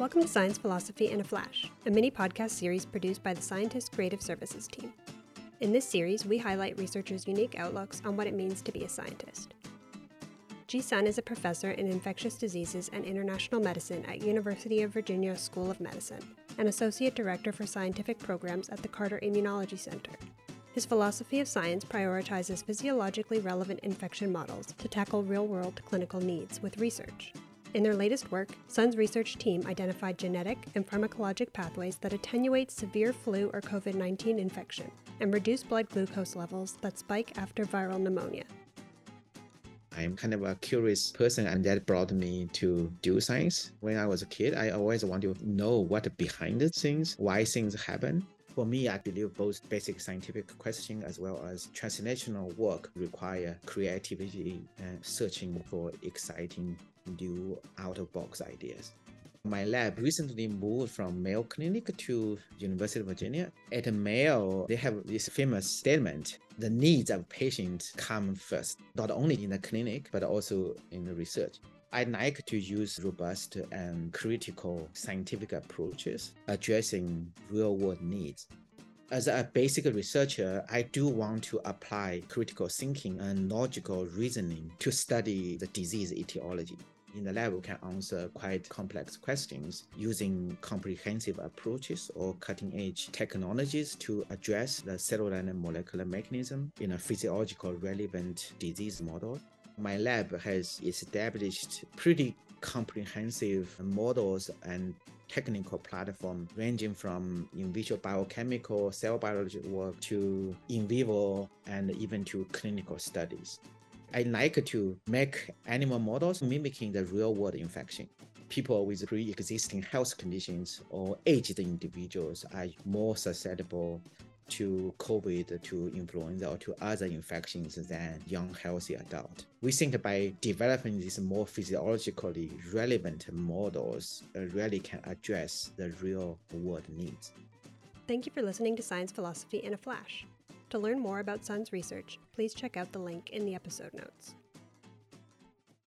Welcome to Science Philosophy in a Flash, a mini podcast series produced by the Scientist Creative Services team. In this series, we highlight researchers' unique outlooks on what it means to be a scientist. Jie Sun is a professor in infectious diseases and international medicine at University of Virginia School of Medicine, and associate director for scientific programs at the Carter Immunology Center. His philosophy of science prioritizes physiologically relevant infection models to tackle real-world clinical needs with research. In their latest work, Sun's research team identified genetic and pharmacologic pathways that attenuate severe flu or COVID-19 infection and reduce blood glucose levels that spike after viral pneumonia. I'm kind of a curious person, and that brought me to do science. When I was a kid, I always wanted to know what behind the scenes, why things happen. For me, I believe both basic scientific questions as well as translational work require creativity and searching for exciting new out-of-box ideas. My lab recently moved from Mayo Clinic to University of Virginia. At Mayo, they have this famous statement, the needs of patients come first, not only in the clinic, but also in the research. I like to use robust and critical scientific approaches addressing real-world needs. As a basic researcher, I do want to apply critical thinking and logical reasoning to study the disease etiology. In the lab, we can answer quite complex questions using comprehensive approaches or cutting-edge technologies to address the cellular and molecular mechanism in a physiological relevant disease model. My lab has established pretty comprehensive models and technical platform ranging from in vitro biochemical, cell biology work to in vivo and even to clinical studies. I like to make animal models mimicking the real-world infection. People with pre-existing health conditions or aged individuals are more susceptible to COVID, to influenza, or to other infections than young, healthy adults. We think by developing these more physiologically relevant models, really can address the real-world needs. Thank you for listening to Science Philosophy in a Flash. To learn more about Sun's research, please check out the link in the episode notes.